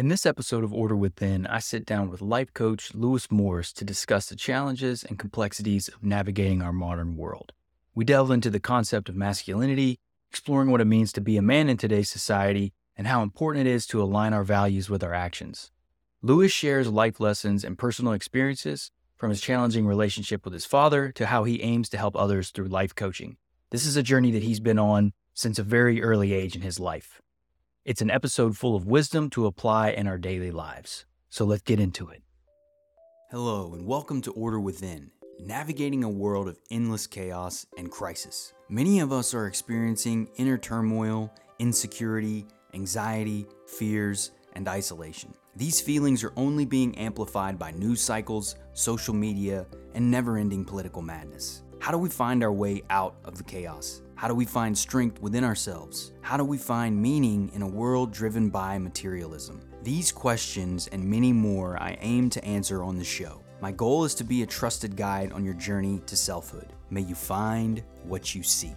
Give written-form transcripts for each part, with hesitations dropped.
In this episode of Order Within, I sit down with life coach Louis Morris to discuss the challenges and complexities of navigating our modern world. We delve into the concept of masculinity, exploring what it means to be a man in today's society, and how important it is to align our values with our actions. Louis shares life lessons and personal experiences, from his challenging relationship with his father to how he aims to help others through life coaching. This is a journey that he's been on since a very early age in his life. It's an episode full of wisdom to apply in our daily lives. So let's get into it. Hello, and welcome to Order Within, navigating a world of endless chaos and crisis. Many of us are experiencing inner turmoil, insecurity, anxiety, fears, and isolation. These feelings are only being amplified by news cycles, social media, and never-ending political madness. How do we find our way out of the chaos? How do we find strength within ourselves? How do we find meaning in a world driven by materialism? These questions and many more I aim to answer on the show. My goal is to be a trusted guide on your journey to selfhood. May you find what you seek.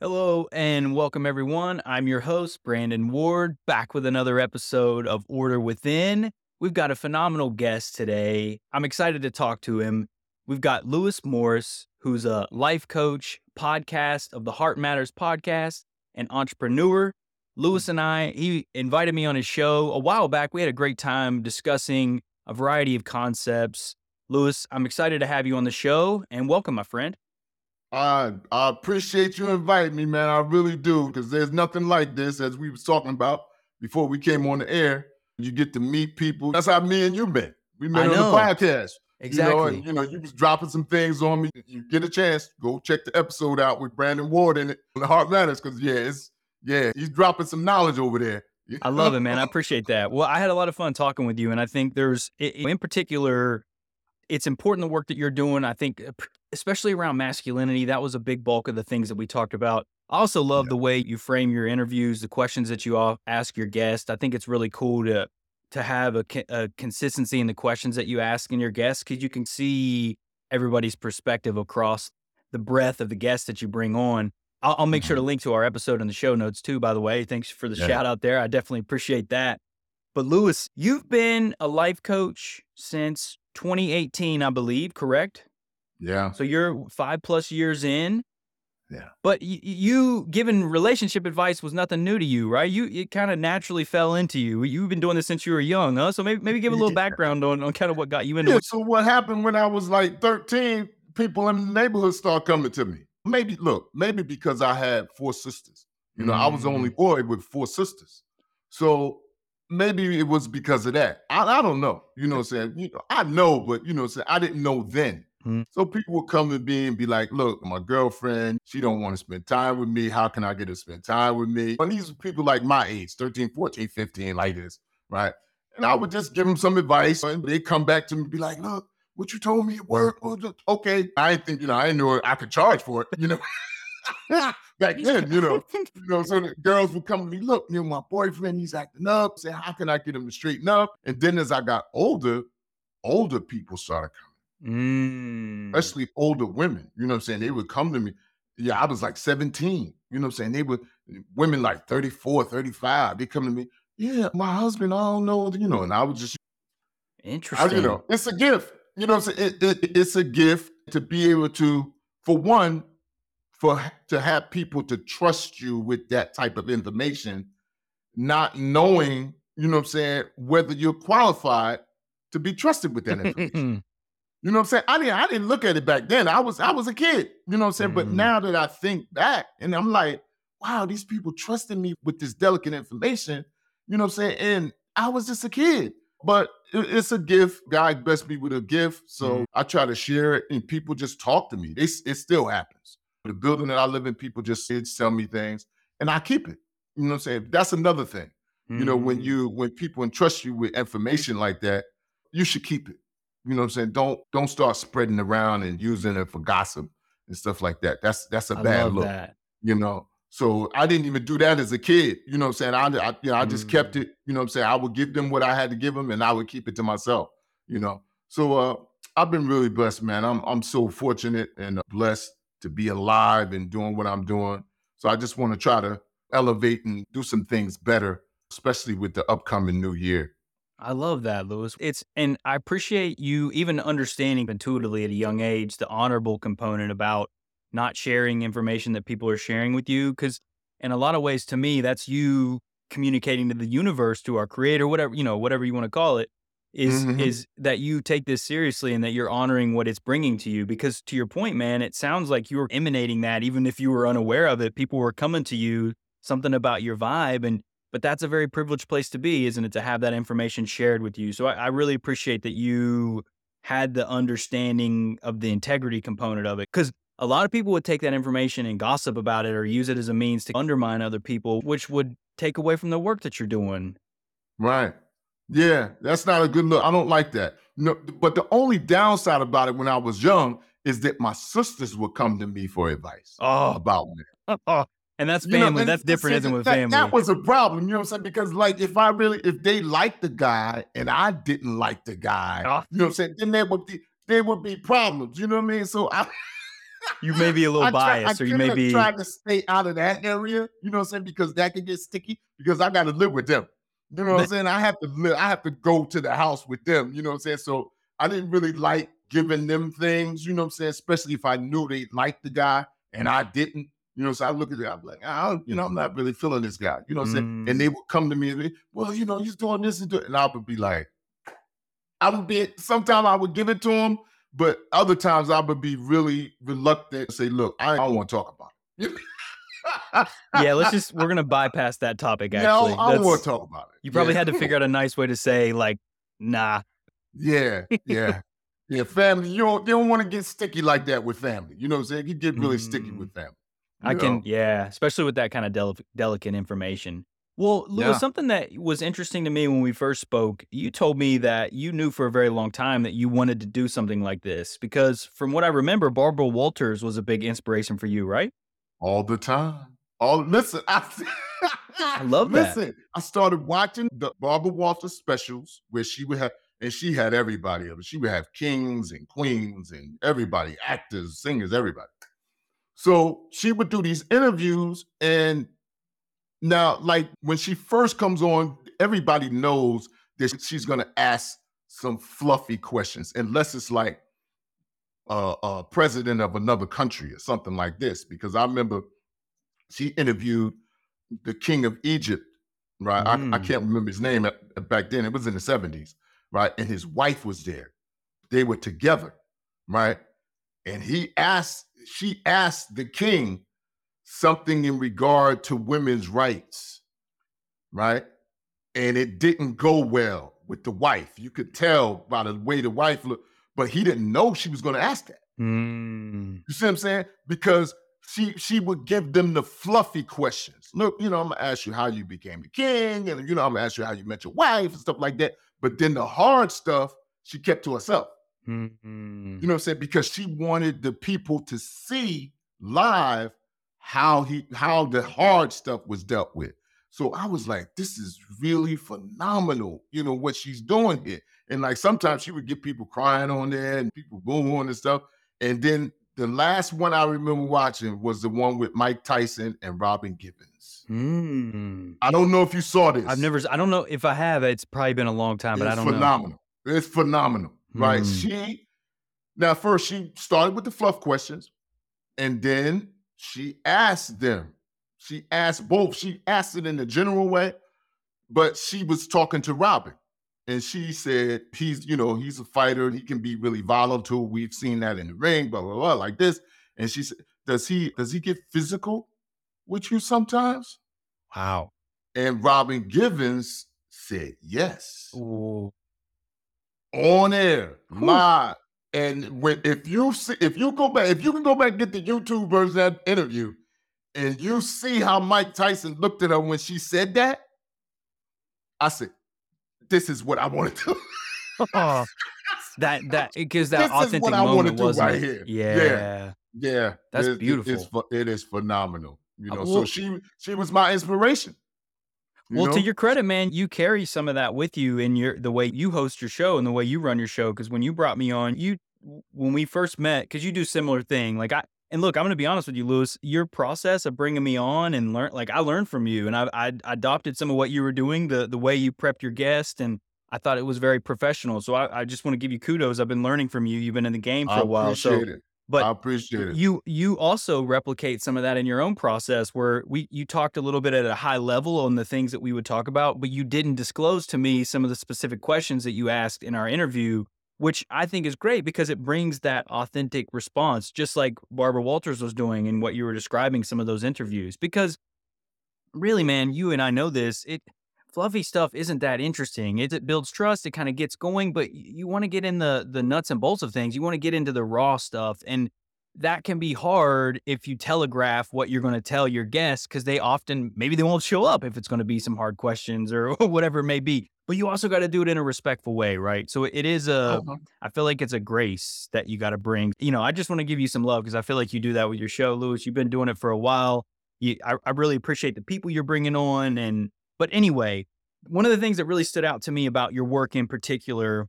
Hello and welcome everyone. I'm your host, Brandon Ward, back with another episode of Order Within. We've got a phenomenal guest today. I'm excited to talk to him. We've got Louis Morris, who's a life coach, podcast of the Heart Matters podcast, and entrepreneur. Louis and he invited me on his show a while back. We had a great time discussing a variety of concepts. Louis, I'm excited to have you on the show, and welcome, my friend. I appreciate you inviting me, man. I really do, because there's nothing like this, as we was talking about before we came on the air. You get to meet people. That's how me and you met. We met on the podcast. Exactly. You was dropping some things on me. You get a chance, go check the episode out with Brandon Ward in it on the Heart Matters, because he's dropping some knowledge over there. I love it, man. I appreciate that. Well, I had a lot of fun talking with you, and I think in particular, it's important the work that you're doing. I think, especially around masculinity, that was a big bulk of the things that we talked about. I also love the way you frame your interviews, the questions that you ask your guest. I think it's really cool to have a consistency in the questions that you ask in your guests, because you can see everybody's perspective across the breadth of the guests that you bring on. I'll make sure to link to our episode in the show notes too, by the way. Thanks for the shout out there. I definitely appreciate that. But Louis, you've been a life coach since 2018, I believe, correct? Yeah. So you're 5+ years in. Yeah. But you giving relationship advice was nothing new to you, right? It kind of naturally fell into you. You've been doing this since you were young, huh? So maybe give a little background on kind of what got you into it. So what happened when I was like 13, people in the neighborhood started coming to me. Maybe because I had 4 sisters. I was the only boy with 4 sisters. So maybe it was because of that. I don't know. You know what I'm saying? I know, but I didn't know then. So people would come to me and be like, look, my girlfriend, she don't want to spend time with me. How can I get her to spend time with me? And these people like my age, 13, 14, 15, like this, right? And I would just give them some advice, and they come back to me and be like, look, what you told me at work? Okay. I didn't think, I didn't know I could charge for it, back then, So the girls would come to me, look, my boyfriend, he's acting up. Say, how can I get him to straighten up? And then as I got older people started coming. Especially older women, they would come to me. Yeah, I was like 17, they would, women like 34, 35, they come to me, yeah, my husband, I don't know, and I was just, interesting. It's a gift, it's a gift to be able to, to have people to trust you with that type of information, not knowing, whether you're qualified to be trusted with that information. I didn't look at it back then. I was a kid, But now that I think back and I'm like, wow, these people trusted me with this delicate information, And I was just a kid, but it's a gift. God blessed me with a gift. So I try to share it, and people just talk to me. It still happens. The building that I live in, people just tell me things and I keep it. That's another thing. When people entrust you with information like that, you should keep it. Don't start spreading around and using it for gossip and stuff like that. That's a bad look. That. So I didn't even do that as a kid. I just kept it. I would give them what I had to give them, and I would keep it to myself. So I've been really blessed, man. I'm so fortunate and blessed to be alive and doing what I'm doing. So I just want to try to elevate and do some things better, especially with the upcoming new year. I love that, Louis. And I appreciate you even understanding intuitively at a young age the honorable component about not sharing information that people are sharing with you, because in a lot of ways, to me, that's you communicating to the universe, to our creator, whatever you want to call it, is that you take this seriously and that you're honoring what it's bringing to you. Because to your point, man, it sounds like you were emanating that, even if you were unaware of it, people were coming to you, something about your vibe. But that's a very privileged place to be, isn't it? To have that information shared with you. So I really appreciate that you had the understanding of the integrity component of it, because a lot of people would take that information and gossip about it or use it as a means to undermine other people, which would take away from the work that you're doing. Right. Yeah, that's not a good look. I don't like that. No, but the only downside about it when I was young is that my sisters would come to me for advice about me. And that's family. And that's different, isn't it, with family? That was a problem, you know what I'm saying? Because like if they liked the guy and I didn't like the guy, you know what I'm saying? Then there would be problems, you know what I mean? So you may be a little biased, or you may be trying to stay out of that area, you know what I'm saying? Because that could get sticky, because I got to live with them. You know what I'm saying? I have to go to the house with them, you know what I'm saying? So I didn't really like giving them things, you know what I'm saying? Especially if I knew they liked the guy and I didn't, you know, so I look at it, I'm like, I'm not really feeling this guy, you know what I'm saying? And they would come to me and be, well, you know, he's doing this and doing, and I would be like, sometimes I would give it to him, but other times I would be really reluctant to say, look, I don't want to talk about it. Yeah, we're going to bypass that topic, actually. No, I don't want to talk about it. You probably had to figure out a nice way to say, like, nah. Yeah. Yeah, family, you don't want to get sticky like that with family. You know what I'm saying? You get really sticky with family. Especially with that kind of delicate information. Well, Louis, something that was interesting to me when we first spoke, you told me that you knew for a very long time that you wanted to do something like this, because from what I remember, Barbara Walters was a big inspiration for you, right? All the time. I love that. Listen, I started watching the Barbara Walters specials where she would have, and she had everybody of it. She would have kings and queens and everybody, actors, singers, everybody. So she would do these interviews, and now, like, when she first comes on, everybody knows that she's going to ask some fluffy questions, unless it's like president of another country or something like this. Because I remember she interviewed the king of Egypt, right? I can't remember his name back then. It was in the 70s, right? And his wife was there. They were together, right? And she asked the king something in regard to women's rights, right? And it didn't go well with the wife. You could tell by the way the wife looked, but he didn't know she was going to ask that. You see what I'm saying? Because she would give them the fluffy questions. Look, you know, I'm going to ask you how you became the king, and, you know, I'm going to ask you how you met your wife and stuff like that. But then the hard stuff, she kept to herself. Mm-hmm. You know what I'm saying? Because she wanted the people to see live how the hard stuff was dealt with. So I was like, this is really phenomenal, you know, what she's doing here. And like sometimes she would get people crying on there and people booing and stuff. And then the last one I remember watching was the one with Mike Tyson and Robin Givens. Mm-hmm. I don't know if you saw this. I don't know if I have. It's probably been a long time, but I don't know. It's phenomenal. Right. She started with the fluff questions, and then she asked both. She asked it in a general way, but she was talking to Robin, and she said, he's a fighter. He can be really volatile. We've seen that in the ring, blah, blah, blah, like this. And she said, does he get physical with you sometimes? Wow. And Robin Givens said, yes. Ooh. On air, live, and if you can go back and get the YouTube version of that interview, and you see how Mike Tyson looked at her when she said that, I said, "This is what I want to do." It gives that authentic moment, wasn't it? Right here. Yeah. That's beautiful. It is phenomenal. You know, so she was my inspiration. To your credit, man, you carry some of that with you in the way you host your show and the way you run your show. Because when you brought me on, when we first met, because you do similar thing, like I, And look, I'm going to be honest with you, Louis, your process of bringing me on and learn, like I learned from you, and I adopted some of what you were doing, the way you prepped your guest, and I thought it was very professional. So I just want to give you kudos. I've been learning from you. You've been in the game for a while. So, but I appreciate it. You also replicate some of that in your own process where you talked a little bit at a high level on the things that we would talk about, but you didn't disclose to me some of the specific questions that you asked in our interview, which I think is great because it brings that authentic response, just like Barbara Walters was doing in what you were describing some of those interviews. Because really, man, you and I know this, fluffy stuff isn't that interesting. It builds trust, it kind of gets going, but you want to get in the nuts and bolts of things. You want to get into the raw stuff. And that can be hard if you telegraph what you're going to tell your guests, because maybe they won't show up if it's going to be some hard questions or whatever it may be. But you also got to do it in a respectful way, right? So it is I feel like it's a grace that you got to bring. You know, I just want to give you some love because I feel like you do that with your show, Louis. You've been doing it for a while. I really appreciate the people you're bringing on. But anyway, one of the things that really stood out to me about your work in particular,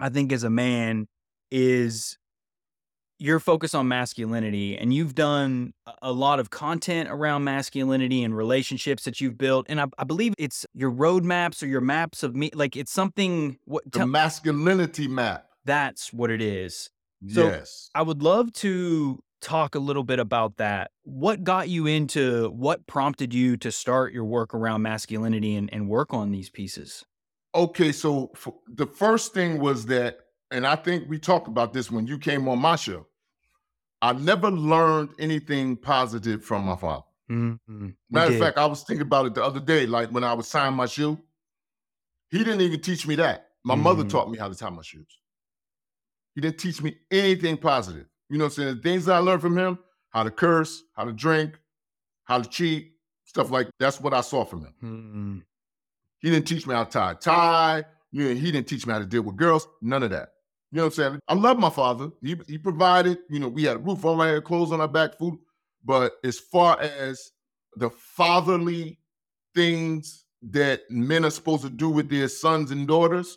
I think as a man, is your focus on masculinity. And you've done a lot of content around masculinity and relationships that you've built. And I believe it's your roadmaps or your maps of me, like it's something. The masculinity map. That's what it is. So yes. I would love to talk a little bit about that. What got you into, what prompted you to start your work around masculinity and work on these pieces? Okay. So the first thing was that, and I think we talked about this when you came on my show, I never learned anything positive from my father. Mm-hmm. Matter of fact, I was thinking about it the other day, like when I was tying my shoe, he didn't even teach me that. My mother taught me how to tie my shoes. He didn't teach me anything positive. You know what I'm saying? The things that I learned from him, how to curse, how to drink, how to cheat, stuff like that. That's what I saw from him. Mm-hmm. He didn't teach me how to tie a tie. He didn't teach me how to deal with girls. None of that. You know what I'm saying? I love my father. He provided, we had a roof on our head, clothes on our back, food. But as far as the fatherly things that men are supposed to do with their sons and daughters,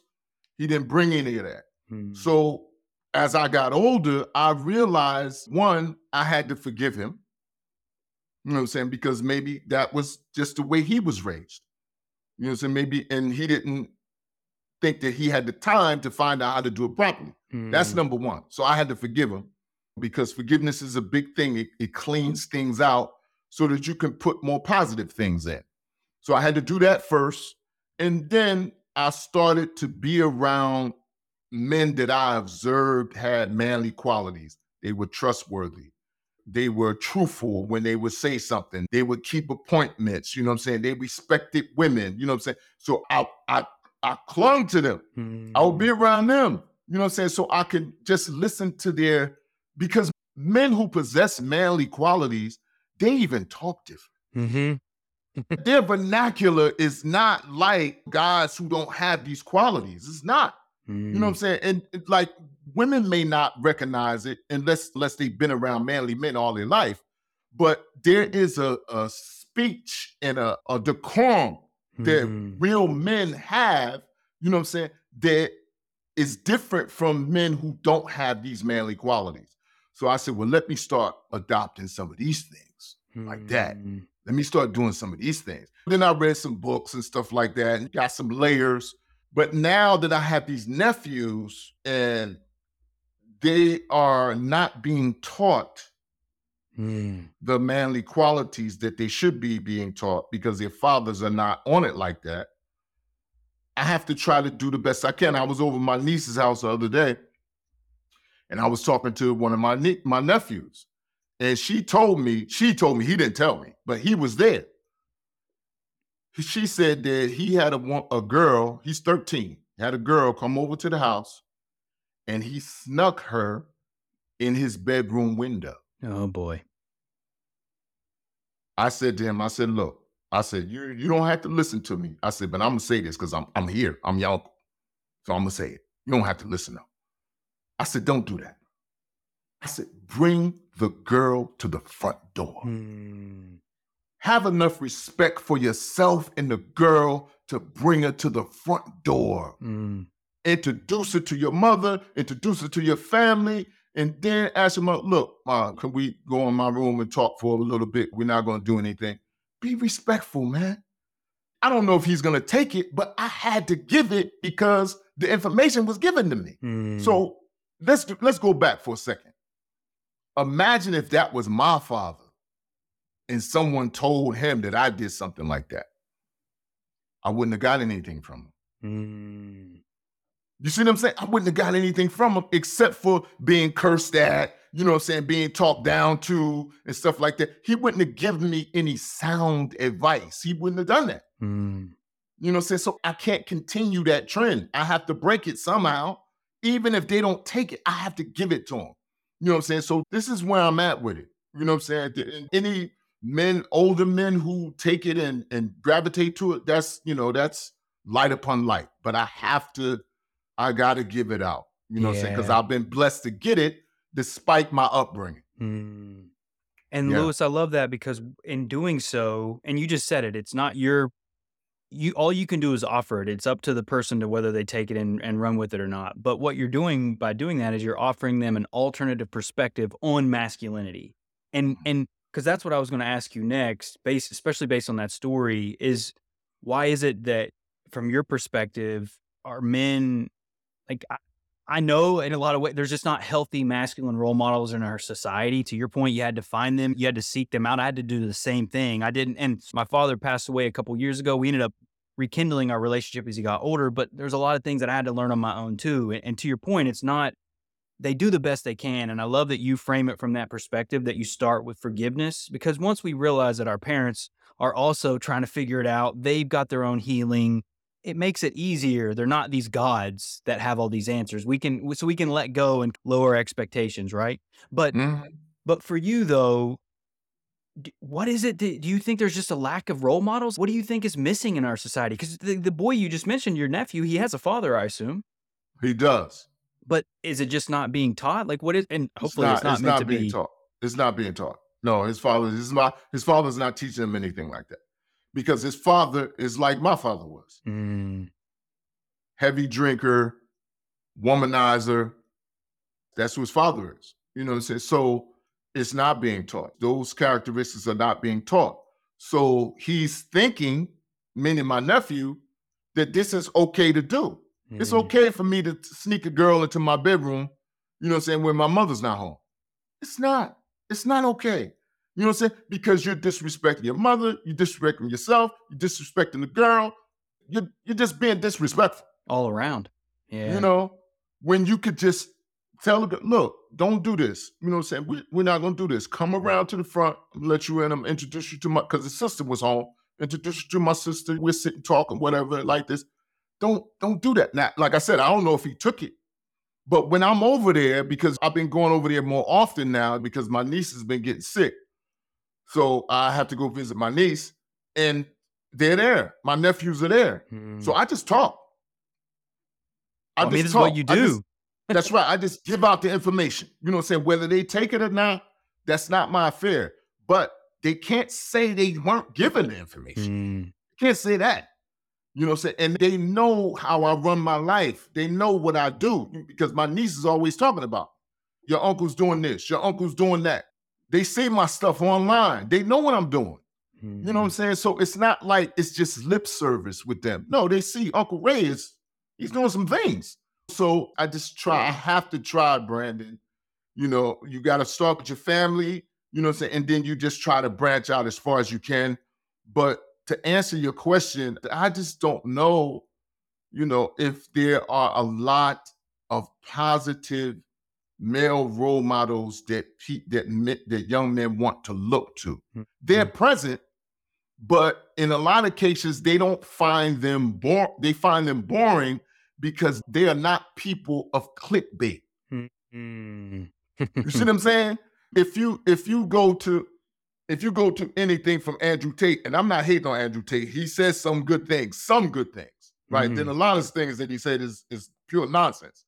he didn't bring any of that. Mm-hmm. So as I got older, I realized, one, I had to forgive him. You know what I'm saying? Because maybe that was just the way he was raised. You know what I'm saying? Maybe, and he didn't think that he had the time to find out how to do it properly. Mm. That's number one. So I had to forgive him because forgiveness is a big thing. It cleans things out so that you can put more positive things in. So I had to do that first. And then I started to be around men that I observed had manly qualities. They were trustworthy. They were truthful when they would say something. They would keep appointments. You know what I'm saying? They respected women. You know what I'm saying? So I clung to them. Mm. I would be around them. You know what I'm saying? So I could just listen to because men who possess manly qualities, they even talk different. Mm-hmm. Their vernacular is not like guys who don't have these qualities. It's not. Mm. You know what I'm saying? And like women may not recognize it unless they've been around manly men all their life. But there is a speech and a decorum that real men have, you know what I'm saying, that is different from men who don't have these manly qualities. So I said, well, let me start adopting some of these things like that. Let me start doing some of these things. Then I read some books and stuff like that and got some layers. But now that I have these nephews and they are not being taught the manly qualities that they should be being taught because their fathers are not on it like that, I have to try to do the best I can. I was over my niece's house the other day and I was talking to one of my nephews and she told me, he didn't tell me, but he was there. She said that he had a girl, he's 13, had a girl come over to the house and he snuck her in his bedroom window. Oh boy. I said to him, I said, you don't have to listen to me. I said, but I'm gonna say this because I'm here. I'm your uncle. So I'm gonna say it. You don't have to listen though. I said, don't do that. I said, bring the girl to the front door. Have enough respect for yourself and the girl to bring her to the front door. Introduce her to your mother, introduce her to your family. and then ask him, look, can we go in my room and talk for a little bit? We're not going to do anything. Be respectful, man. I don't know if he's going to take it, but I had to give it because the information was given to me. So let's go back for a second. Imagine if that was my father and someone told him that I did something like that. I wouldn't have gotten anything from him. You see what I'm saying? I wouldn't have gotten anything from him except for being cursed at, you know what I'm saying, being talked down to and stuff like that. He wouldn't have given me any sound advice. He wouldn't have done that. You know what I'm saying? So I can't continue that trend. I have to break it somehow. Even if they don't take it, I have to give it to them. You know what I'm saying? So this is where I'm at with it. You know what I'm saying? Any men, older men who take it and gravitate to it, that's, you know, that's light upon light. But I got to give it out, you know what I'm saying? Because I've been blessed to get it despite my upbringing. And Louis, I love that because in doing so, and you just said it, it's not all you can do is offer it. It's up to the person to whether they take it and run with it or not. But what you're doing by doing that is you're offering them an alternative perspective on masculinity. And because that's what I was going to ask you next, especially based on that story, is why is it that from your perspective, are men... Like I know in a lot of ways, there's just not healthy masculine role models in our society. To your point, you had to find them, you had to seek them out. I had to do the same thing. I didn't. And my father passed away a couple years ago. We ended up rekindling our relationship as he got older, but there's a lot of things that I had to learn on my own too. And to your point, it's not, they do the best they can. And I love that you frame it from that perspective, that you start with forgiveness, because once we realize that our parents are also trying to figure it out, they've got their own healing, it makes it easier. They're not these gods that have all these answers. We can let go and lower expectations, right? But for you though, what is it? Do you think there's just a lack of role models? What do you think is missing in our society? Because the boy you just mentioned, your nephew, he has a father, I assume. He does. But is it just not being taught? Like what is? And hopefully it's not meant to be taught. It's not being taught. No, his father's not teaching him anything like that. Because his father is like my father was. Heavy drinker, womanizer. That's who his father is. You know what I'm saying? So it's not being taught. Those characteristics are not being taught. So he's thinking, meaning my nephew, that this is okay to do. It's okay for me to sneak a girl into my bedroom, you know what I'm saying, when my mother's not home. It's not okay. You know what I'm saying? Because you're disrespecting your mother, you're disrespecting yourself, you're disrespecting the girl. You're just being disrespectful. All around. Yeah. You know, when you could just tell the girl, look, don't do this. You know what I'm saying? We're not going to do this. Come around to the front, let you in. I'm introduce you to my, because the sister was home, introduce you to my sister. We're sitting talking, whatever, like this. Don't do that. Now, like I said, I don't know if he took it. But when I'm over there, because I've been going over there more often now because my niece has been getting sick. So I have to go visit my niece, and they're there. My nephews are there. So I just talk. This is what you do. That's right. I just give out the information. You know what I'm saying? Whether they take it or not, that's not my affair. But they can't say they weren't given the information. They can't say that. You know what I'm saying? And they know how I run my life. They know what I do because my niece is always talking about, your uncle's doing this, your uncle's doing that. They see my stuff online. They know what I'm doing. You know what I'm saying? So it's not like it's just lip service with them. No, they see Uncle Ray he's doing some things. So I just try. I have to try, Brandon. You know, you got to start with your family, you know what I'm saying? And then you just try to branch out as far as you can. But to answer your question, I just don't know, you know, if there are a lot of positive male role models that young men want to look to. They're present, but in a lot of cases, they don't find them boring. They find them boring because they are not people of clickbait. You see what I'm saying? If you go to anything from Andrew Tate, and I'm not hating on Andrew Tate, he says some good things, right? Then a lot of things that he said is pure nonsense.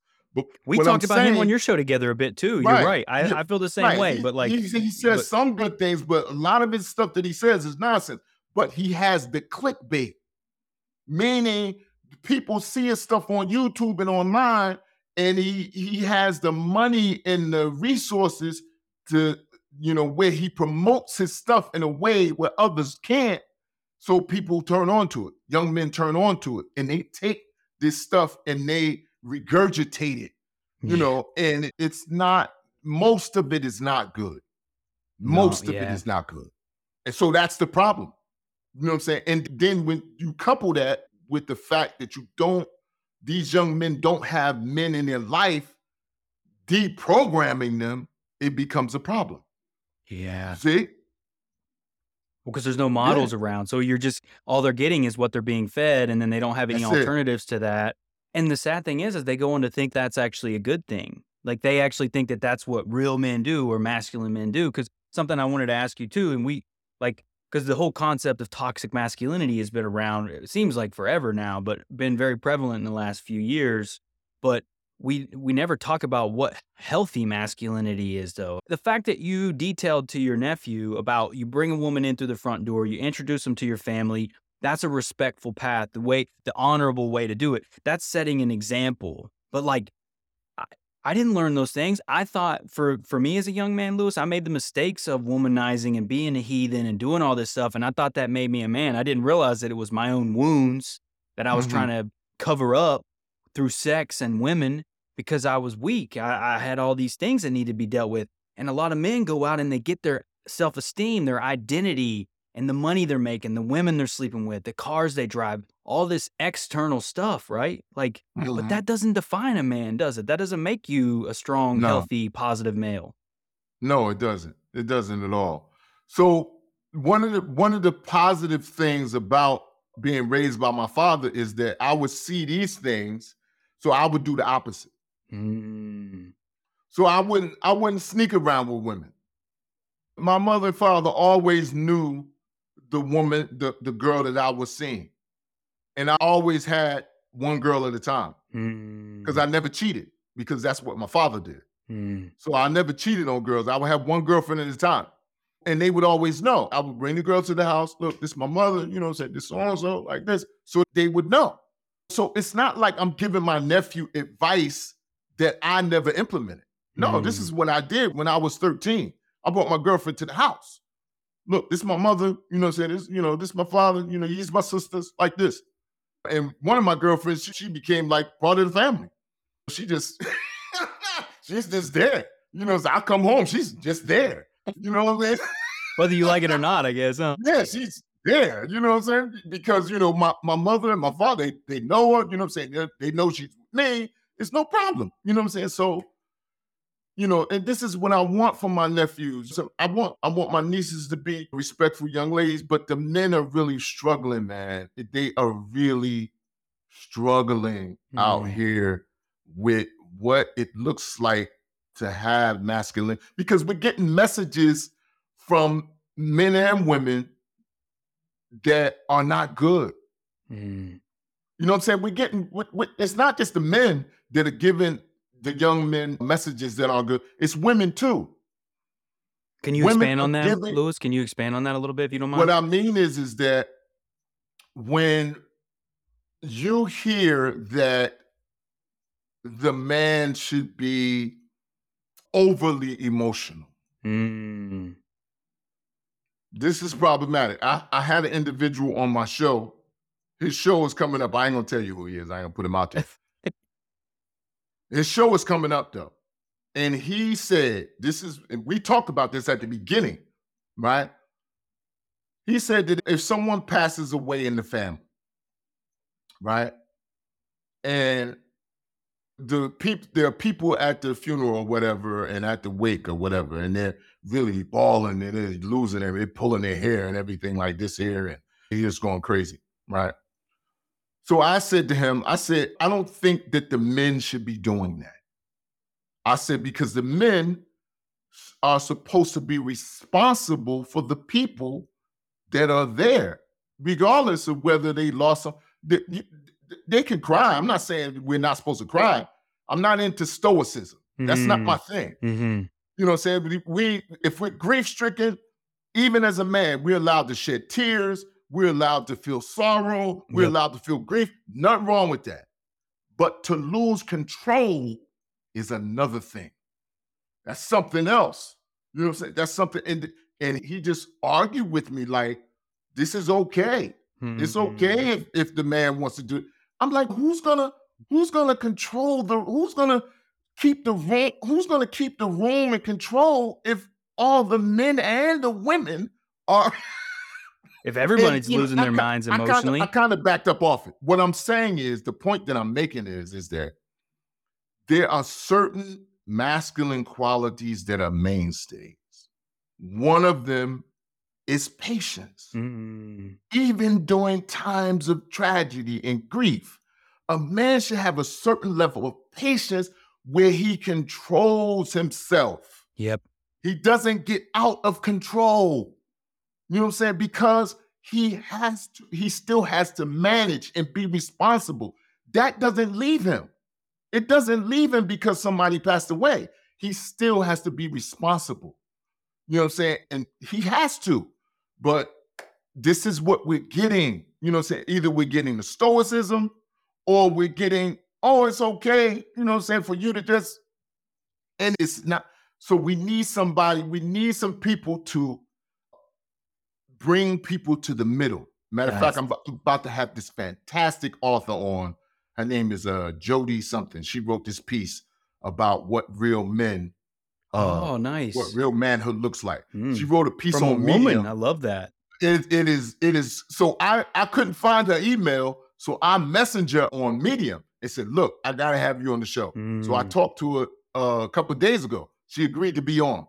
We talked about him on your show together a bit too. Right. You're right. I feel the same way. But like he says some good things, but a lot of his stuff that he says is nonsense. But he has the clickbait, meaning people see his stuff on YouTube and online, and he has the money and the resources to, you know, where he promotes his stuff in a way where others can't. So people turn on to it. Young men turn on to it, and they take this stuff and they regurgitate it, you know, and it's not, most of it is not good. Most of it is not good. And so that's the problem. You know what I'm saying? And then when you couple that with the fact that you don't, these young men don't have men in their life deprogramming them, it becomes a problem. Yeah. See? Well, because there's no models around. So you're just, all they're getting is what they're being fed, and then they don't have any alternatives to that. And the sad thing is they go on to think that's actually a good thing. Like they actually think that that's what real men do or masculine men do. Because something I wanted to ask you too, and we like, because the whole concept of toxic masculinity has been around, it seems like forever now, but been very prevalent in the last few years. But we never talk about what healthy masculinity is, though. The fact that you detailed to your nephew about you bring a woman in through the front door, you introduce them to your family, that's a respectful path, the honorable way to do it. That's setting an example. But like, I didn't learn those things. I thought for me as a young man, Louis, I made the mistakes of womanizing and being a heathen and doing all this stuff. And I thought that made me a man. I didn't realize that it was my own wounds that I was trying to cover up through sex and women because I was weak. I had all these things that need to be dealt with. And a lot of men go out and they get their self-esteem, their identity, and the money they're making, the women they're sleeping with, the cars they drive, all this external stuff, right? Like, but that doesn't define a man, does it? That doesn't make you a strong, healthy, positive male. No, it doesn't. It doesn't at all. So one of the positive things about being raised by my father is that I would see these things, so I would do the opposite. Mm. So I wouldn't sneak around with women. My mother and father always knew the woman, the girl that I was seeing. And I always had one girl at a time because I never cheated, because that's what my father did. Mm. So I never cheated on girls. I would have one girlfriend at a time. And they would always know. I would bring the girl to the house. Look, this is my mother, you know, said this so-and-so, like this. So they would know. So it's not like I'm giving my nephew advice that I never implemented. No, this is what I did when I was 13. I brought my girlfriend to the house. Look, this is my mother, you know, said this, you know, this is my father, you know, these my sisters, like this. And one of my girlfriends, she became like part of the family. She just, she's just there. You know, so I come home, she's just there. You know what I'm saying? Whether you like it or not, I guess, huh? Yeah, she's there. You know what I'm saying? Because, you know, my mother and my father, they know her. You know what I'm saying? They know she's me. It's no problem. You know what I'm saying? So, you know, and this is what I want from my nephews. So I want my nieces to be respectful young ladies, but the men are really struggling, man. They are really struggling out here with what it looks like to have masculine, because we're getting messages from men and women that are not good. Mm. You know what I'm saying? We're getting, it's not just the men that are giving the young men messages that are good. It's women too. Can you expand on that, Louis? Can you expand on that a little bit if you don't mind? What I mean is that when you hear that the man should be overly emotional, this is problematic. I had an individual on my show. His show is coming up. I ain't gonna tell you who he is. I ain't gonna put him out there. His show is coming up, though. And he said, and we talked about this at the beginning, right? He said that if someone passes away in the family, right? And there are people at the funeral or whatever, and at the wake or whatever, and they're really bawling, and they're losing everything, they're pulling their hair and everything like this here, and he's just going crazy, right? So I said to him, I don't think that the men should be doing that. I said, because the men are supposed to be responsible for the people that are there, regardless of whether they lost some. They can cry. I'm not saying we're not supposed to cry. I'm not into stoicism. That's not my thing. Mm-hmm. You know what I'm saying? If we're grief-stricken, even as a man, we're allowed to shed tears. We're allowed to feel sorrow. We're allowed to feel grief. Nothing wrong with that. But to lose control is another thing. That's something else. You know what I'm saying? That's something. And he just argued with me like, this is okay. Mm-hmm. It's okay if the man wants to do it. I'm like, who's gonna control the? Who's gonna keep the room in control if all the men and the women are? If everybody's losing their minds emotionally, I kind of backed up off it. What I'm saying is, the point that I'm making is that there are certain masculine qualities that are mainstays. One of them is patience. Mm. Even during times of tragedy and grief, a man should have a certain level of patience where he controls himself. Yep. He doesn't get out of control. You know what I'm saying? Because he still has to manage and be responsible. That doesn't leave him. It doesn't leave him because somebody passed away. He still has to be responsible. You know what I'm saying? And he has to. But this is what we're getting. You know what I'm saying? Either we're getting the stoicism or we're getting, oh, it's okay, you know what I'm saying, for you to just, and it's not. So we need somebody, we need some people to bring people to the middle. Matter of fact, I'm about to have this fantastic author on. Her name is Jody something. She wrote this piece about what real men. Oh, nice! What real manhood looks like. Mm. She wrote a piece from on a woman. Medium. I love that. It is. So I couldn't find her email, so I messenger on Medium and said, "Look, I gotta have you on the show." Mm. So I talked to her a couple of days ago. She agreed to be on.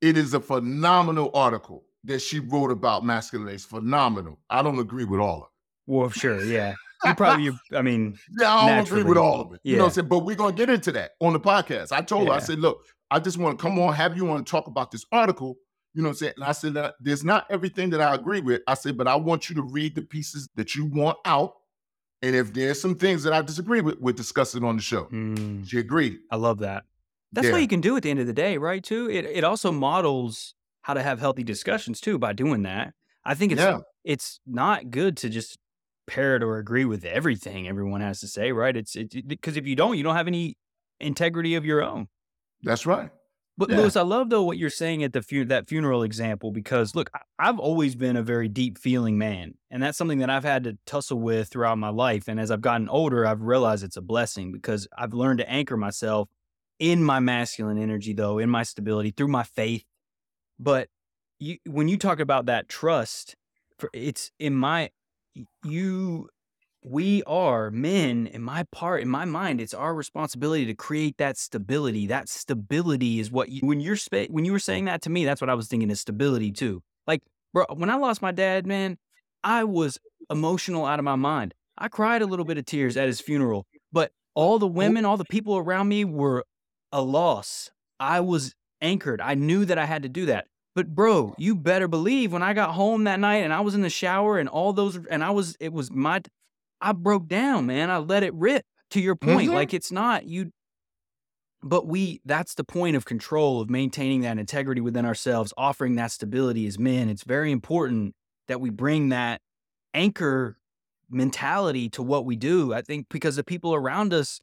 It is a phenomenal article that she wrote about masculinity. It's phenomenal. I don't agree with all of it. Well, sure, yeah. You probably, I don't agree with all of it. Yeah. You know what I'm saying? But we're going to get into that on the podcast. I told her, I said, look, I just want to come on, have you on to talk about this article. You know what I'm saying? And I said, there's not everything that I agree with. I said, but I want you to read the pieces that you want out. And if there's some things that I disagree with, we'll discuss it on the show. Mm. She agreed. I love that. That's what you can do at the end of the day, right, too? It also models how to have healthy discussions, too, by doing that. I think it's not good to just parrot or agree with everything everyone has to say, right? It's because if you don't have any integrity of your own. That's right. But Louis, I love though what you're saying at the that funeral example, because look, I've always been a very deep feeling man, and that's something that I've had to tussle with throughout my life. And as I've gotten older, I've realized it's a blessing because I've learned to anchor myself in my masculine energy, though, in my stability through my faith. But when you talk about that trust, we are men, in my mind, it's our responsibility to create that stability. That stability is what, when you were saying that to me, that's what I was thinking is stability too. Like, bro, when I lost my dad, man, I was emotional out of my mind. I cried a little bit of tears at his funeral, but all the women, all the people around me were a loss. I was anchored. I knew that I had to do that. But bro, you better believe when I got home that night and I was in the shower and all those, and I broke down, man. I let it rip to your point. Mm-hmm. Like it's not you, but that's the point of control, of maintaining that integrity within ourselves, offering that stability as men. It's very important that we bring that anchor mentality to what we do. I think because the people around us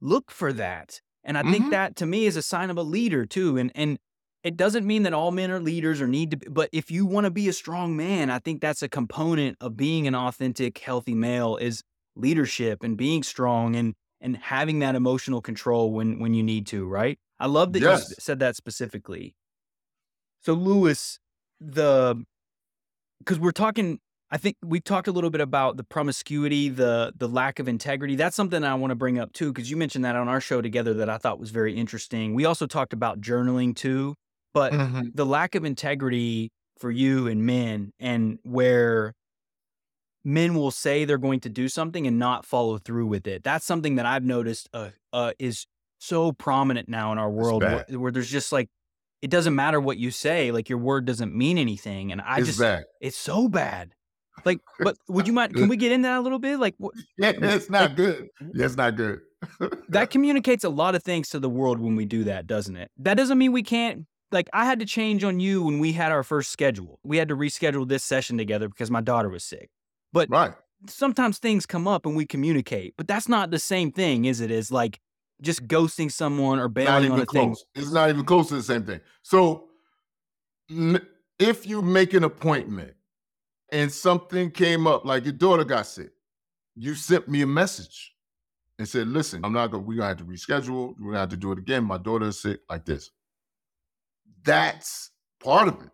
look for that. And I think that to me is a sign of a leader too. And it doesn't mean that all men are leaders or need to be, but if you want to be a strong man, I think that's a component of being an authentic, healthy male is leadership and being strong and having that emotional control when you need to, right? I love that you said that specifically. So Louis, because we're talking, I think we've talked a little bit about the promiscuity, the lack of integrity. That's something I want to bring up too, because you mentioned that on our show together that I thought was very interesting. We also talked about journaling too. But the lack of integrity for you and men, and where men will say they're going to do something and not follow through with it. That's something that I've noticed is so prominent now in our world where there's just like, it doesn't matter what you say, like your word doesn't mean anything. And it's so bad. Like, but would you mind, can we get into that a little bit? Like, it's not good. That's not good. That communicates a lot of things to the world when we do that, doesn't it? That doesn't mean we can't. Like I had to change on you when we had our first schedule. We had to reschedule this session together because my daughter was sick. But sometimes things come up and we communicate. But that's not the same thing, is it? Is like just ghosting someone or bailing on a thing. It's not even close to the same thing. So if you make an appointment and something came up, like your daughter got sick, you sent me a message and said, listen, we're gonna have to reschedule. We're gonna have to do it again. My daughter is sick, like this. That's part of it.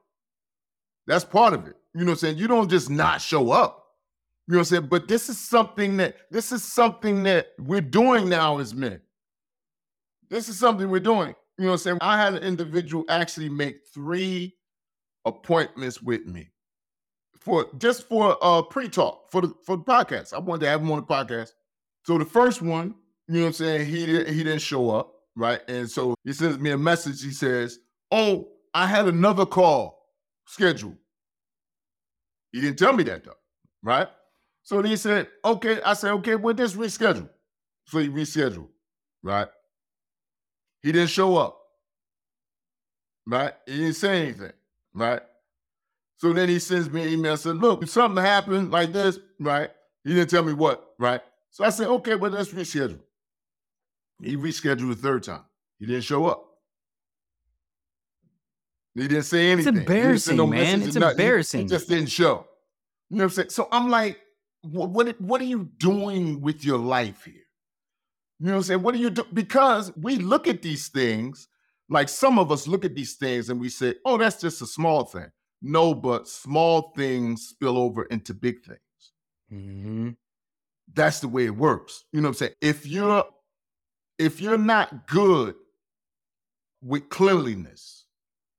That's part of it. You know what I'm saying? You don't just not show up. You know what I'm saying? But this is something that we're doing now as men. This is something we're doing. You know what I'm saying? I had an individual actually make 3 appointments with me for pre-talk for the podcast. I wanted to have him on the podcast. So the first one, you know what I'm saying? He didn't show up, right? And so he sends me a message. He says, "Oh, I had another call scheduled." He didn't tell me that though, right? So he said, okay. I said, okay, well, just reschedule. So he rescheduled, right? He didn't show up, right? He didn't say anything, right? So then he sends me an email and said, look, if something happened like this, right? He didn't tell me what, right? So I said, okay, well, let's reschedule. He rescheduled the 3rd time. He didn't show up. He didn't say anything. It's embarrassing, no man. It's embarrassing. He just didn't show. You know what I'm saying? So I'm like, what are you doing with your life here? You know what I'm saying? What are you doing? Because we look at these things, like some of us look at these things and we say, oh, that's just a small thing. No, but small things spill over into big things. Mm-hmm. That's the way it works. You know what I'm saying? If you're not good with cleanliness,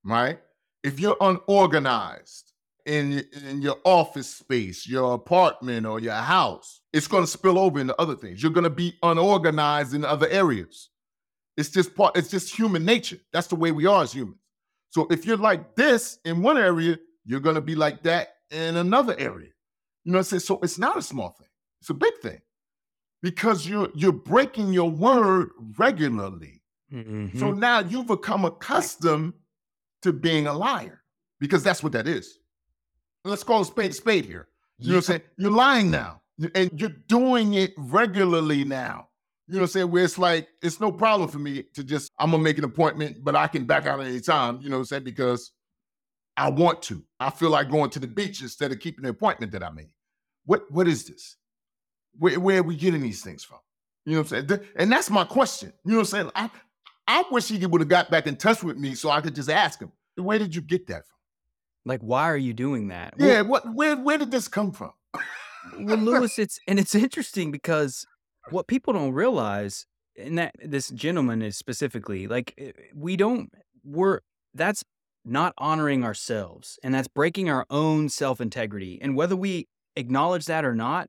right? If you're unorganized in your office space, your apartment or your house, it's going to spill over into other things. You're going to be unorganized in other areas. It's just human nature. That's the way we are as humans. So if you're like this in one area, you're going to be like that in another area. You know what I'm saying? So it's not a small thing. It's a big thing because you're breaking your word regularly. Mm-hmm. So now you've become accustomed to being a liar, because that's what that is. Let's call a spade here. You know what I'm saying? You're lying now, and you're doing it regularly now. You know what I'm saying? Where it's like, it's no problem for me to just, I'm going to make an appointment, but I can back out at any time, you know what I'm saying? Because I want to. I feel like going to the beach instead of keeping the appointment that I made. What is this? Where are we getting these things from? You know what I'm saying? And that's my question. You know what I'm saying? I wish he would have got back in touch with me so I could just ask him, where did you get that from? Like, why are you doing that? Yeah, where did this come from? Well, Louis, it's interesting because what people don't realize, and that this gentleman is specifically, like, that's not honoring ourselves, and that's breaking our own self-integrity. And whether we acknowledge that or not,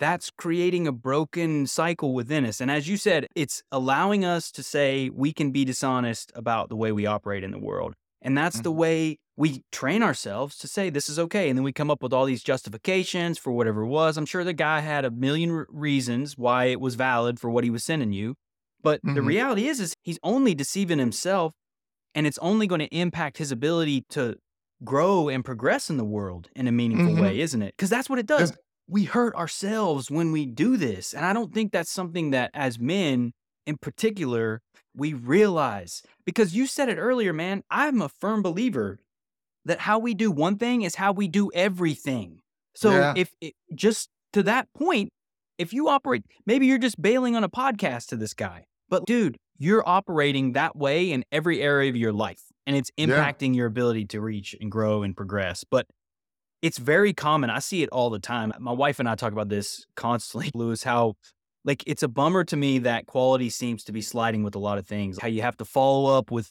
that's creating a broken cycle within us. And as you said, it's allowing us to say we can be dishonest about the way we operate in the world. And that's the way we train ourselves to say this is okay. And then we come up with all these justifications for whatever it was. I'm sure the guy had a million reasons why it was valid for what he was sending you. But the reality is he's only deceiving himself, and it's only going to impact his ability to grow and progress in the world in a meaningful way, isn't it? Because that's what it does. We hurt ourselves when we do this. And I don't think that's something that as men in particular, we realize, because you said it earlier, man, I'm a firm believer that how we do one thing is how we do everything. So just to that point, if you operate, maybe you're just bailing on a podcast to this guy, but dude, you're operating that way in every area of your life, and it's impacting your ability to reach and grow and progress. But it's very common. I see it all the time. My wife and I talk about this constantly, Louis, how like it's a bummer to me that quality seems to be sliding with a lot of things. How you have to follow up with,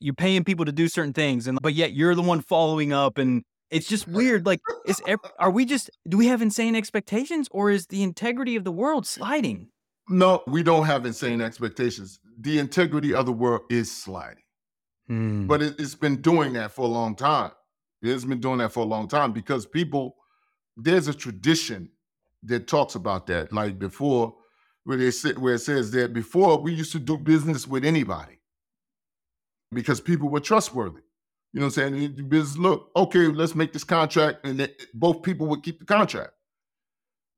you're paying people to do certain things, but yet you're the one following up, and it's just weird. Like, do we have insane expectations, or is the integrity of the world sliding? No, we don't have insane expectations. The integrity of the world is sliding, but it's been doing that for a long time. It's been doing that for a long time because there's a tradition that talks about that. Like before, where it says that before we used to do business with anybody because people were trustworthy. You know what I'm saying? Look, okay, let's make this contract, and both people would keep the contract.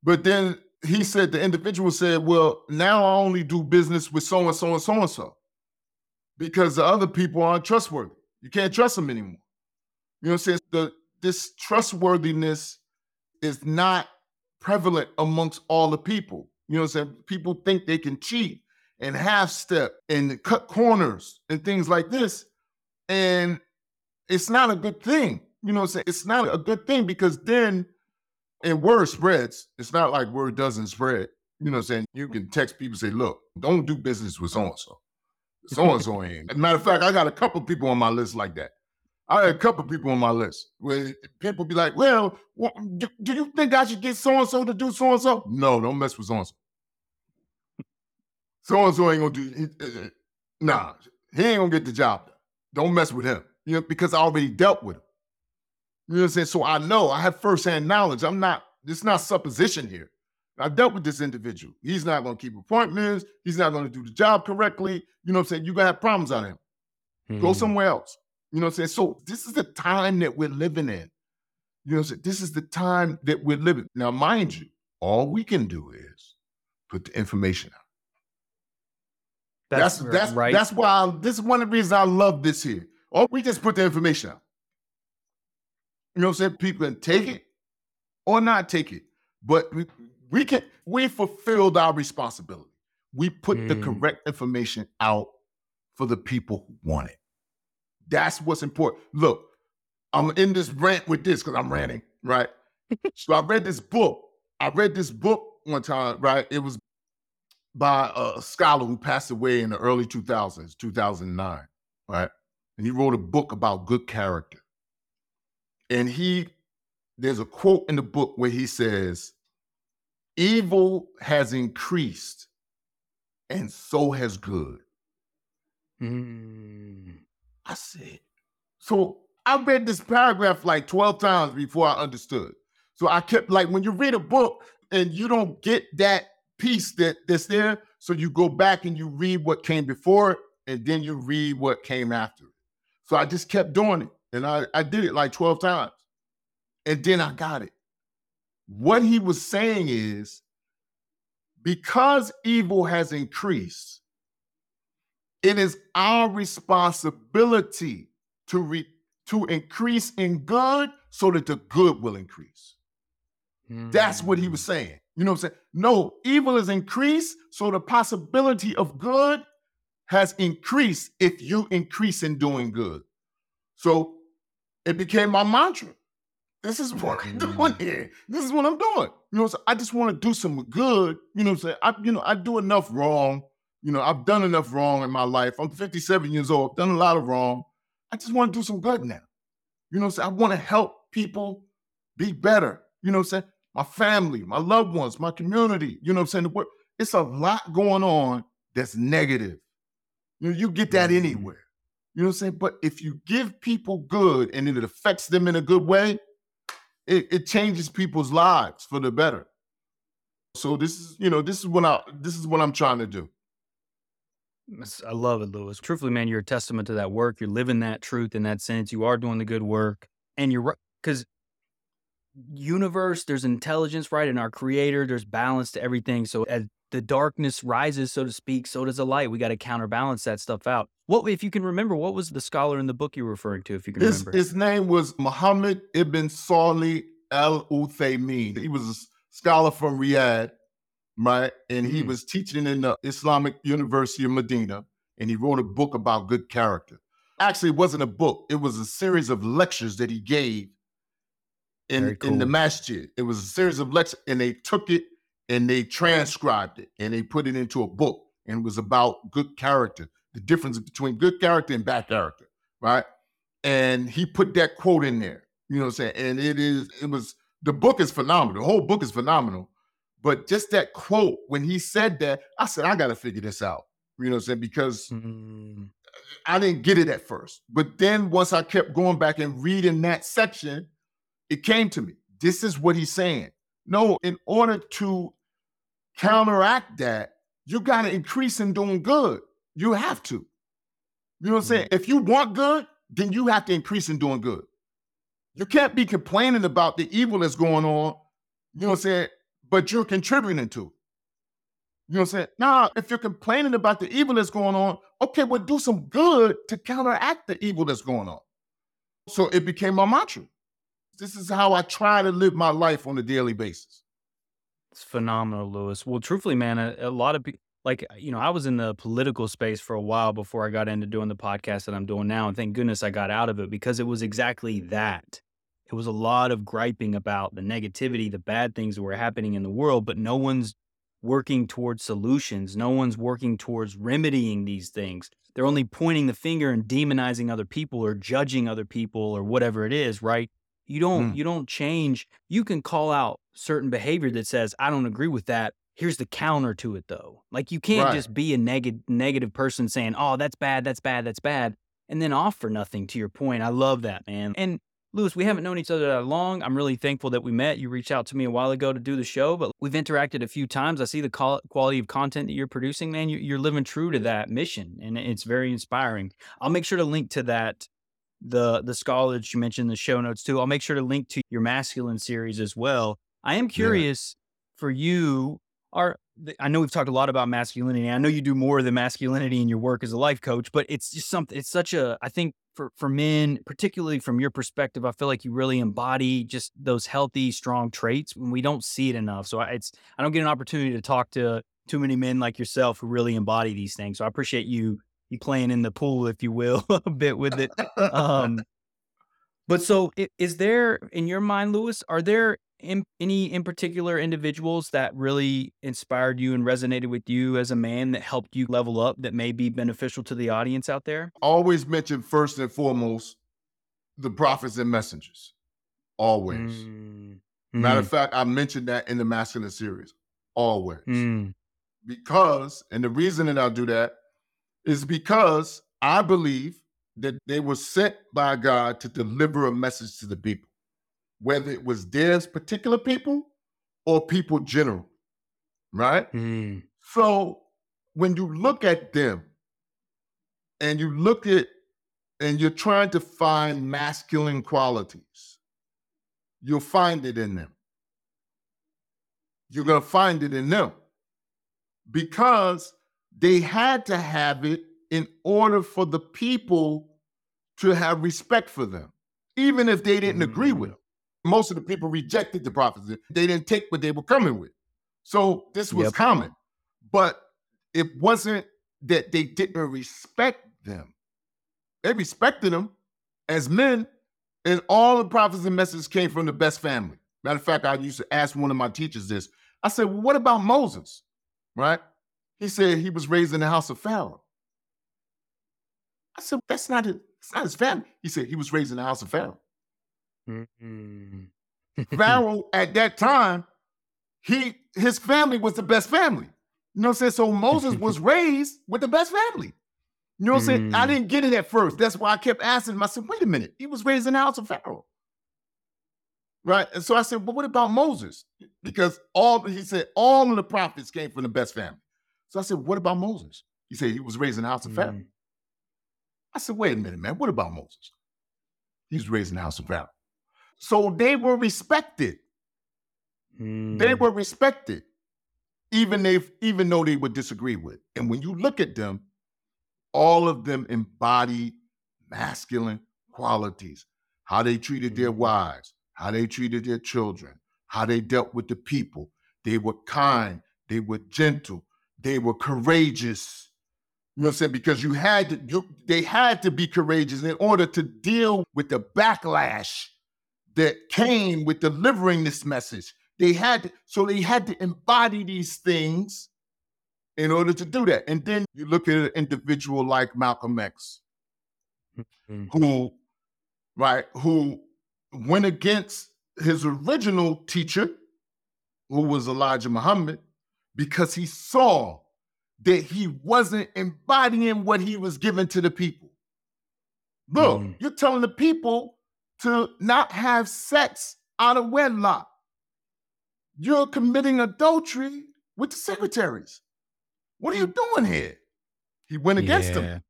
But then he said, the individual said, well, now I only do business with so-and-so and so-and-so because the other people aren't trustworthy. You can't trust them anymore. You know what I'm saying? This trustworthiness is not prevalent amongst all the people. You know what I'm saying? People think they can cheat and half-step and cut corners and things like this. And it's not a good thing. You know what I'm saying? It's not a good thing because then, and word spreads. It's not like word doesn't spread. You know what I'm saying? You can text people and say, look, don't do business with so-and-so. So-and-so ain't. As a matter of fact, I got a couple people on my list like that. I had a couple people on my list where people be like, well, do you think I should get so-and-so to do so-and-so? No, don't mess with so-and-so. So-and-so ain't going to do, nah, he ain't going to get the job done. Don't mess with him, you know, because I already dealt with him. You know what I'm saying? So I know, I have firsthand knowledge. It's not supposition here. I dealt with this individual. He's not going to keep appointments. He's not going to do the job correctly. You know what I'm saying? You're going to have problems out of him. Go somewhere else. You know what I'm saying? So this is the time that we're living in. You know what I'm saying? This is the time that we're living. Now, mind you, all we can do is put the information out. That's right. That's why this is one of the reasons I love this here. Or we just put the information out. You know what I'm saying? People can take it or not take it. But we fulfilled our responsibility. We put the correct information out for the people who want it. That's what's important. Look, I'm in this rant with this because I'm ranting, right? So I read this book. One time, right? It was by a scholar who passed away in the early 2000s, 2009, right? And he wrote a book about good character. And there's a quote in the book where he says, evil has increased and so has good. I said, so I read this paragraph like 12 times before I understood. So I kept like, when you read a book and you don't get that piece that's there, so you go back and you read what came before it and then you read what came after it. So I just kept doing it. And I did it like 12 times. And then I got it. What he was saying is, because evil has increased, it is our responsibility to increase in good so that the good will increase. That's what he was saying. You know what I'm saying? No, evil is increased, so the possibility of good has increased if you increase in doing good. So it became my mantra. This is what I'm doing here. This is what I'm doing. You know what I'm saying? I just want to do some good. You know what I'm saying? I do enough wrong. You know, I've done enough wrong in my life. I'm 57 years old. I've done a lot of wrong. I just want to do some good now. You know what I'm saying? I want to help people be better. You know what I'm saying? My family, my loved ones, my community. You know what I'm saying? It's a lot going on that's negative. You know, you get that anywhere. You know what I'm saying? But if you give people good and it affects them in a good way, it changes people's lives for the better. So this is what I'm trying to do. I love it, Louis. Truthfully, man, you're a testament to that work. You're living that truth in that sense. You are doing the good work. And you're right, because universe, there's intelligence, right? In our creator, there's balance to everything. So as the darkness rises, so to speak, so does the light. We got to counterbalance that stuff out. If you can remember, what was the scholar in the book you were referring to, if you can remember? His name was Muhammad ibn Salih al-Uthaymin. He was a scholar from Riyadh. Right. And he was teaching in the Islamic University of Medina, and he wrote a book about good character. Actually, it wasn't a book. It was a series of lectures that he gave in the masjid. It was a series of lectures, and they took it and they transcribed it and they put it into a book, and it was about good character, the difference between good character and bad character. Right. And he put that quote in there, you know what I'm saying? And the book is phenomenal. The whole book is phenomenal. But just that quote, when he said that, I said, I got to figure this out. You know what I'm saying? Because I didn't get it at first. But then once I kept going back and reading that section, it came to me. This is what he's saying. No, in order to counteract that, you got to increase in doing good. You have to. You know what I'm saying? If you want good, then you have to increase in doing good. You can't be complaining about the evil that's going on. You know what I'm saying? but you're contributing to. You know what I'm saying? Now, if you're complaining about the evil that's going on, okay, well, do some good to counteract the evil that's going on. So it became my mantra. This is how I try to live my life on a daily basis. It's phenomenal, Louis. Well, truthfully, man, a lot of people, like, you know, I was in the political space for a while before I got into doing the podcast that I'm doing now. And thank goodness I got out of it, because it was exactly that. It was a lot of griping about the negativity, the bad things that were happening in the world, but no one's working towards solutions. No one's working towards remedying these things. They're only pointing the finger and demonizing other people or judging other people or whatever it is, right? You don't change. You can call out certain behavior that says, I don't agree with that. Here's the counter to it, though. Like, you can't just be a negative person saying, oh, that's bad, that's bad, that's bad, and then offer nothing, to your point. I love that, man. And Louis, we haven't known each other that long. I'm really thankful that we met. You reached out to me a while ago to do the show, but we've interacted a few times. I see the quality of content that you're producing, man. You're living true to that mission, and it's very inspiring. I'll make sure to link to that, the scholars you mentioned in the show notes, too. I'll make sure to link to your Masculine series as well. I am curious for you. I know we've talked a lot about masculinity. I know you do more than masculinity in your work as a life coach, but it's just something, it's such a, I think for men, particularly from your perspective, I feel like you really embody just those healthy, strong traits, and we don't see it enough. So I don't get an opportunity to talk to too many men like yourself who really embody these things. So I appreciate you playing in the pool, if you will, a bit with it. But so is there, in your mind, Louis, are there any in particular individuals that really inspired you and resonated with you as a man, that helped you level up, that may be beneficial to the audience out there? Always mention first and foremost the prophets and messengers. Always. Mm-hmm. Matter of fact, I mentioned that in the Masculine series. Always. Mm. Because, and the reason that I do that is because I believe that they were sent by God to deliver a message to the people, whether it was their particular people or people general, right? Mm. So when you look at them and you look at, and you're trying to find masculine qualities, you'll find it in them. You're going to find it in them because they had to have it in order for the people to have respect for them, even if they didn't agree with them. Most of the people rejected the prophets. They didn't take what they were coming with. So this was common, but it wasn't that they didn't respect them. They respected them as men, and all the prophets and messages came from the best family. Matter of fact, I used to ask one of my teachers this. I said, well, what about Moses, right? He said he was raised in the house of Pharaoh. I said, that's not his family. He said he was raised in the house of Pharaoh. Pharaoh at that time, his family was the best family. You know what I'm saying? So Moses was raised with the best family. You know what I'm saying? I didn't get it at first. That's why I kept asking him. I said, wait a minute. He was raised in the house of Pharaoh. Right? And so I said, well, what about Moses? Because all of the prophets came from the best family. So I said, what about Moses? He said he was raised in the house of Pharaoh. I said, wait a minute, man. What about Moses? He was raised in the house of Pharaoh. So they were respected. They were respected, even though they were disagreed with. And when you look at them, all of them embodied masculine qualities. How they treated their wives, how they treated their children, how they dealt with the people. They were kind. They were gentle. They were courageous. You know what I'm saying? Because they had to be courageous in order to deal with the backlash that came with delivering this message. They had to embody these things in order to do that. And then you look at an individual like Malcolm X, who went against his original teacher, who was Elijah Muhammad, because he saw that he wasn't embodying what he was giving to the people. Look, you're telling the people to not have sex out of wedlock. You're committing adultery with the secretaries. What are you doing here? He went against them.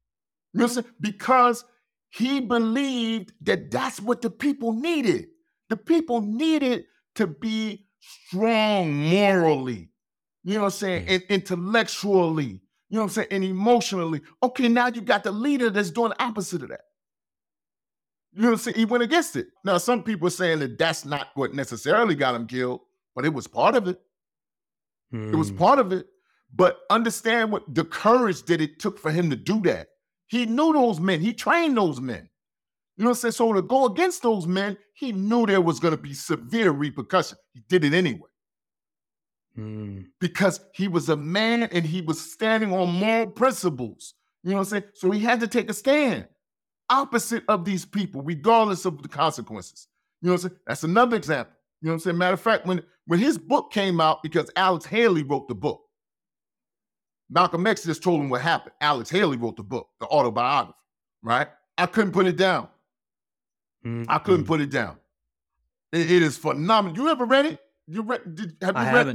You know, because he believed that that's what the people needed. The people needed to be strong morally, you know what I'm saying, and intellectually, you know what I'm saying, and emotionally. Okay, now you got the leader that's doing the opposite of that. You know what I'm saying? He went against it. Now, some people are saying that that's not what necessarily got him killed, but it was part of it. It was part of it. But understand what the courage that it took for him to do that. He knew those men. He trained those men. You know what I'm saying? So to go against those men, he knew there was going to be severe repercussion. He did it anyway. Because he was a man and he was standing on moral principles. You know what I'm saying? So he had to take a stand opposite of these people, regardless of the consequences. You know what I'm saying? That's another example. You know what I'm saying? Matter of fact, when his book came out, because Alex Haley wrote the book, Malcolm X just told him what happened. Alex Haley wrote the book, the autobiography, right? I couldn't put it down. I couldn't put it down. It is phenomenal. You ever read it? Have you read it?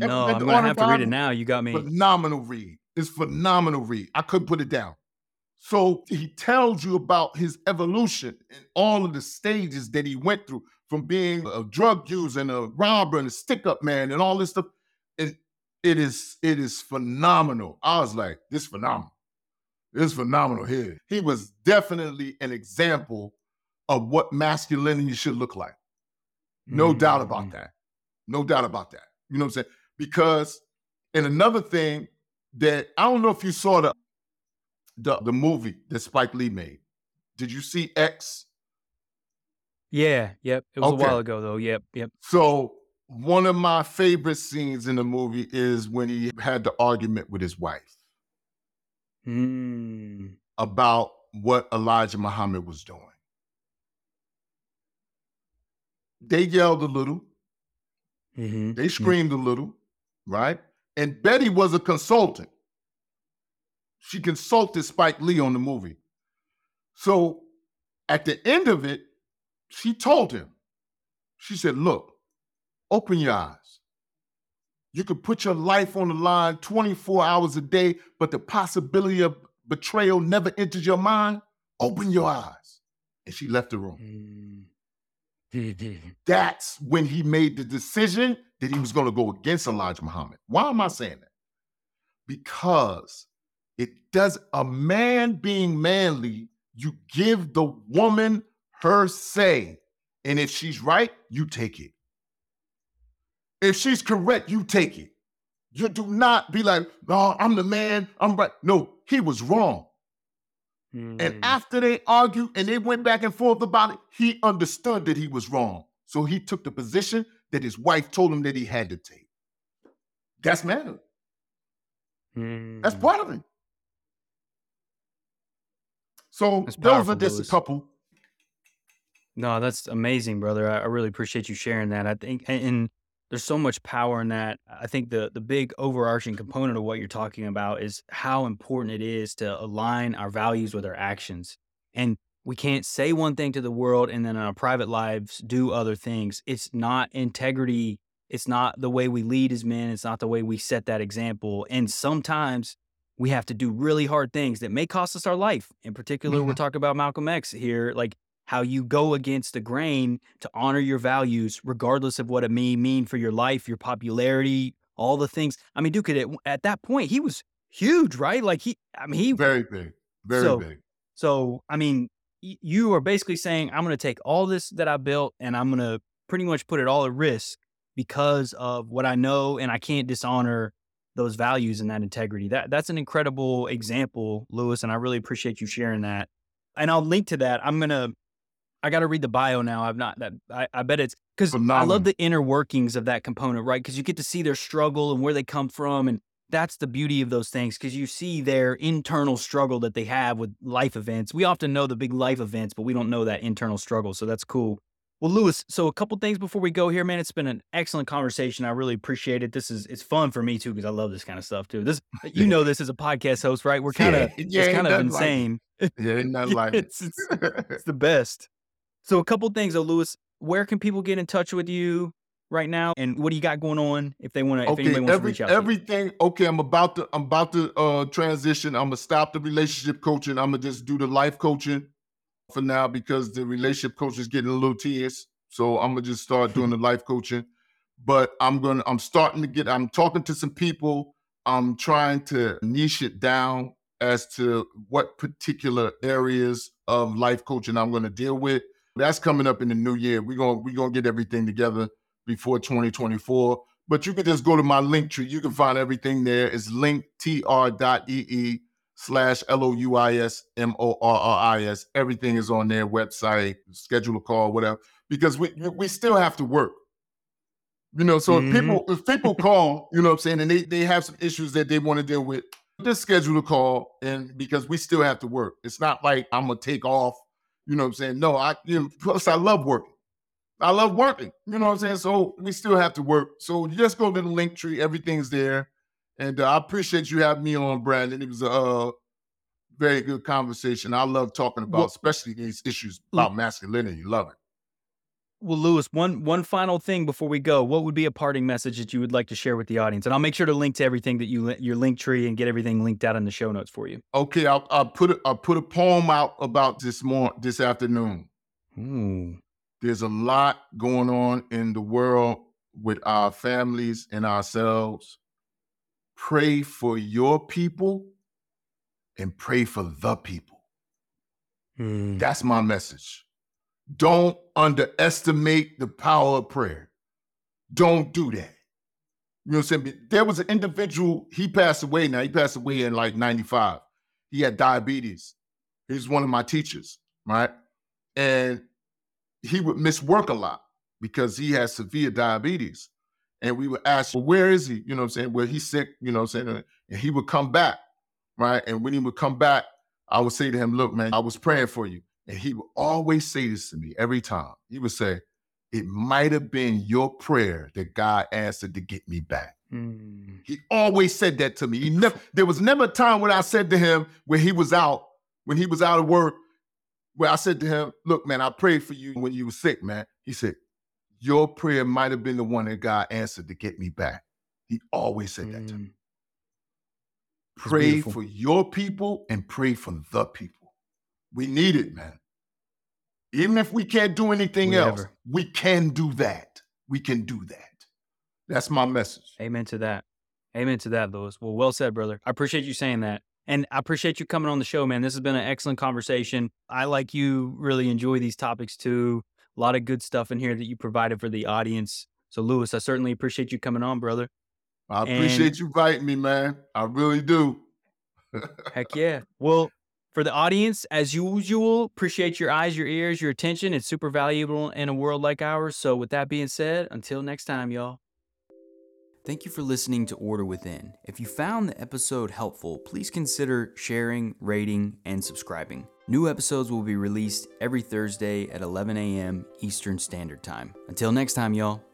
No, I'm going to have to read it now. You got me. Phenomenal read. It's phenomenal read. I couldn't put it down. So he tells you about his evolution and all of the stages that he went through from being a drug user and a robber and a stick-up man and all this stuff. And it is phenomenal. I was like, this is phenomenal. This is phenomenal here. He was definitely an example of what masculinity should look like. No doubt about that. No doubt about that. You know what I'm saying? Because, and another thing that, I don't know if you saw the movie that Spike Lee made. Did you see X? Yeah, yep. It was a while ago though, yep. So one of my favorite scenes in the movie is when he had the argument with his wife about what Elijah Muhammad was doing. They yelled a little. They screamed a little, right? And Betty was a consultant. She consulted Spike Lee on the movie. So at the end of it, she told him, she said, look, open your eyes. You could put your life on the line 24 hours a day, but the possibility of betrayal never enters your mind. Open your eyes. And she left the room. That's when he made the decision that he was going to go against Elijah Muhammad. Why am I saying that? Because it does, a man being manly, you give the woman her say. And if she's right, you take it. If she's correct, you take it. You do not be like, no, I'm the man, I'm right. No, he was wrong. And after they argued and they went back and forth about it, he understood that he was wrong. So he took the position that his wife told him that he had to take. That's manly. That's part of it. So those are just a couple. No, that's amazing, brother. I really appreciate you sharing that. I think, and there's so much power in that. I think the big overarching component of what you're talking about is how important it is to align our values with our actions. And we can't say one thing to the world and then in our private lives do other things. It's not integrity. It's not the way we lead as men. It's not the way we set that example. And sometimes we have to do really hard things that may cost us our life. In particular, we're talking about Malcolm X here, like how you go against the grain to honor your values, regardless of what it may mean for your life, your popularity, all the things. I mean, Duke, at that point, he was huge, right? Like he very big, very big. So, I mean, you are basically saying, I'm going to take all this that I built and I'm going to pretty much put it all at risk because of what I know, and I can't dishonor those values and that integrity. That's an incredible example, Louis, and I really appreciate you sharing that. And I'll link to that. I got to read the bio now. I bet it's because I love the inner workings of that component, right? Because you get to see their struggle and where they come from. And that's the beauty of those things, because you see their internal struggle that they have with life events. We often know the big life events, but we don't know that internal struggle. So that's cool. Well, Louis, so a couple things before we go here, man. It's been an excellent conversation. I really appreciate it. It's fun for me too, because I love this kind of stuff too. This as a podcast host, right? We're kind of, it's kind of insane. Ain't nothing like it. It's the best. So a couple things though, Louis, where can people get in touch with you right now? And what do you got going on if they want to, if anybody wants to reach out to you? Okay, I'm about to transition. I'm gonna stop the relationship coaching. I'm gonna just do the life coaching for now because the relationship coach is getting a little tedious. So I'm gonna just start doing the life coaching. but I'm talking to some people. I'm trying to niche it down as to what particular areas of life coaching I'm going to deal with. That's coming up in the new year. We're going to get everything together before 2024. But you can just go to my Linktree. You can find everything there. It's linktr.ee/LOUISMORRIS. Everything is on their website, schedule a call, whatever, because we still have to work. You know, so if people call, you know what I'm saying, and they have some issues that they want to deal with, just schedule a call, and because we still have to work. It's not like I'm going to take off, you know what I'm saying? No, plus I love working. I love working, you know what I'm saying? So we still have to work. So you just go to the Linktree, everything's there. And I appreciate you having me on, Brandon. It was a very good conversation. I love talking about, especially these issues about masculinity. Love it. Well, Louis, one final thing before we go. What would be a parting message that you would like to share with the audience? And I'll make sure to link to everything that your Linktree and get everything linked out in the show notes for you. Okay, I'll put a poem out about this afternoon. Ooh. There's a lot going on in the world with our families and ourselves. Pray for your people and pray for the people. That's my message. Don't underestimate the power of prayer. Don't do that. You know what I'm saying? There was an individual, he passed away now. He passed away in like 95. He had diabetes. He was one of my teachers, right? And he would miss work a lot because he had severe diabetes. And we would ask, well, where is he? You know what I'm saying? Well, he's sick, you know what I'm saying? And he would come back, right? And when he would come back, I would say to him, look, man, I was praying for you. And he would always say this to me every time. He would say, it might have been your prayer that God answered to get me back. He always said that to me. There was never a time when I said to him, when he was out of work, where I said to him, look, man, I prayed for you when you were sick, man. He said, your prayer might have been the one that God answered to get me back. He always said that to me. Pray for your people and pray for the people. We need it, man. Even if we can't do anything else, we can do that. We can do that. That's my message. Amen to that. Amen to that, Louis. Well said, brother. I appreciate you saying that. And I appreciate you coming on the show, man. This has been an excellent conversation. I, like you, really enjoy these topics too. A lot of good stuff in here that you provided for the audience. So, Louis, I certainly appreciate you coming on, brother. I appreciate you inviting me, man. I really do. Heck yeah. Well, for the audience, as usual, appreciate your eyes, your ears, your attention. It's super valuable in a world like ours. So with that being said, until next time, y'all. Thank you for listening to Order Within. If you found the episode helpful, please consider sharing, rating, and subscribing. New episodes will be released every Thursday at 11 a.m. Eastern Standard Time. Until next time, y'all.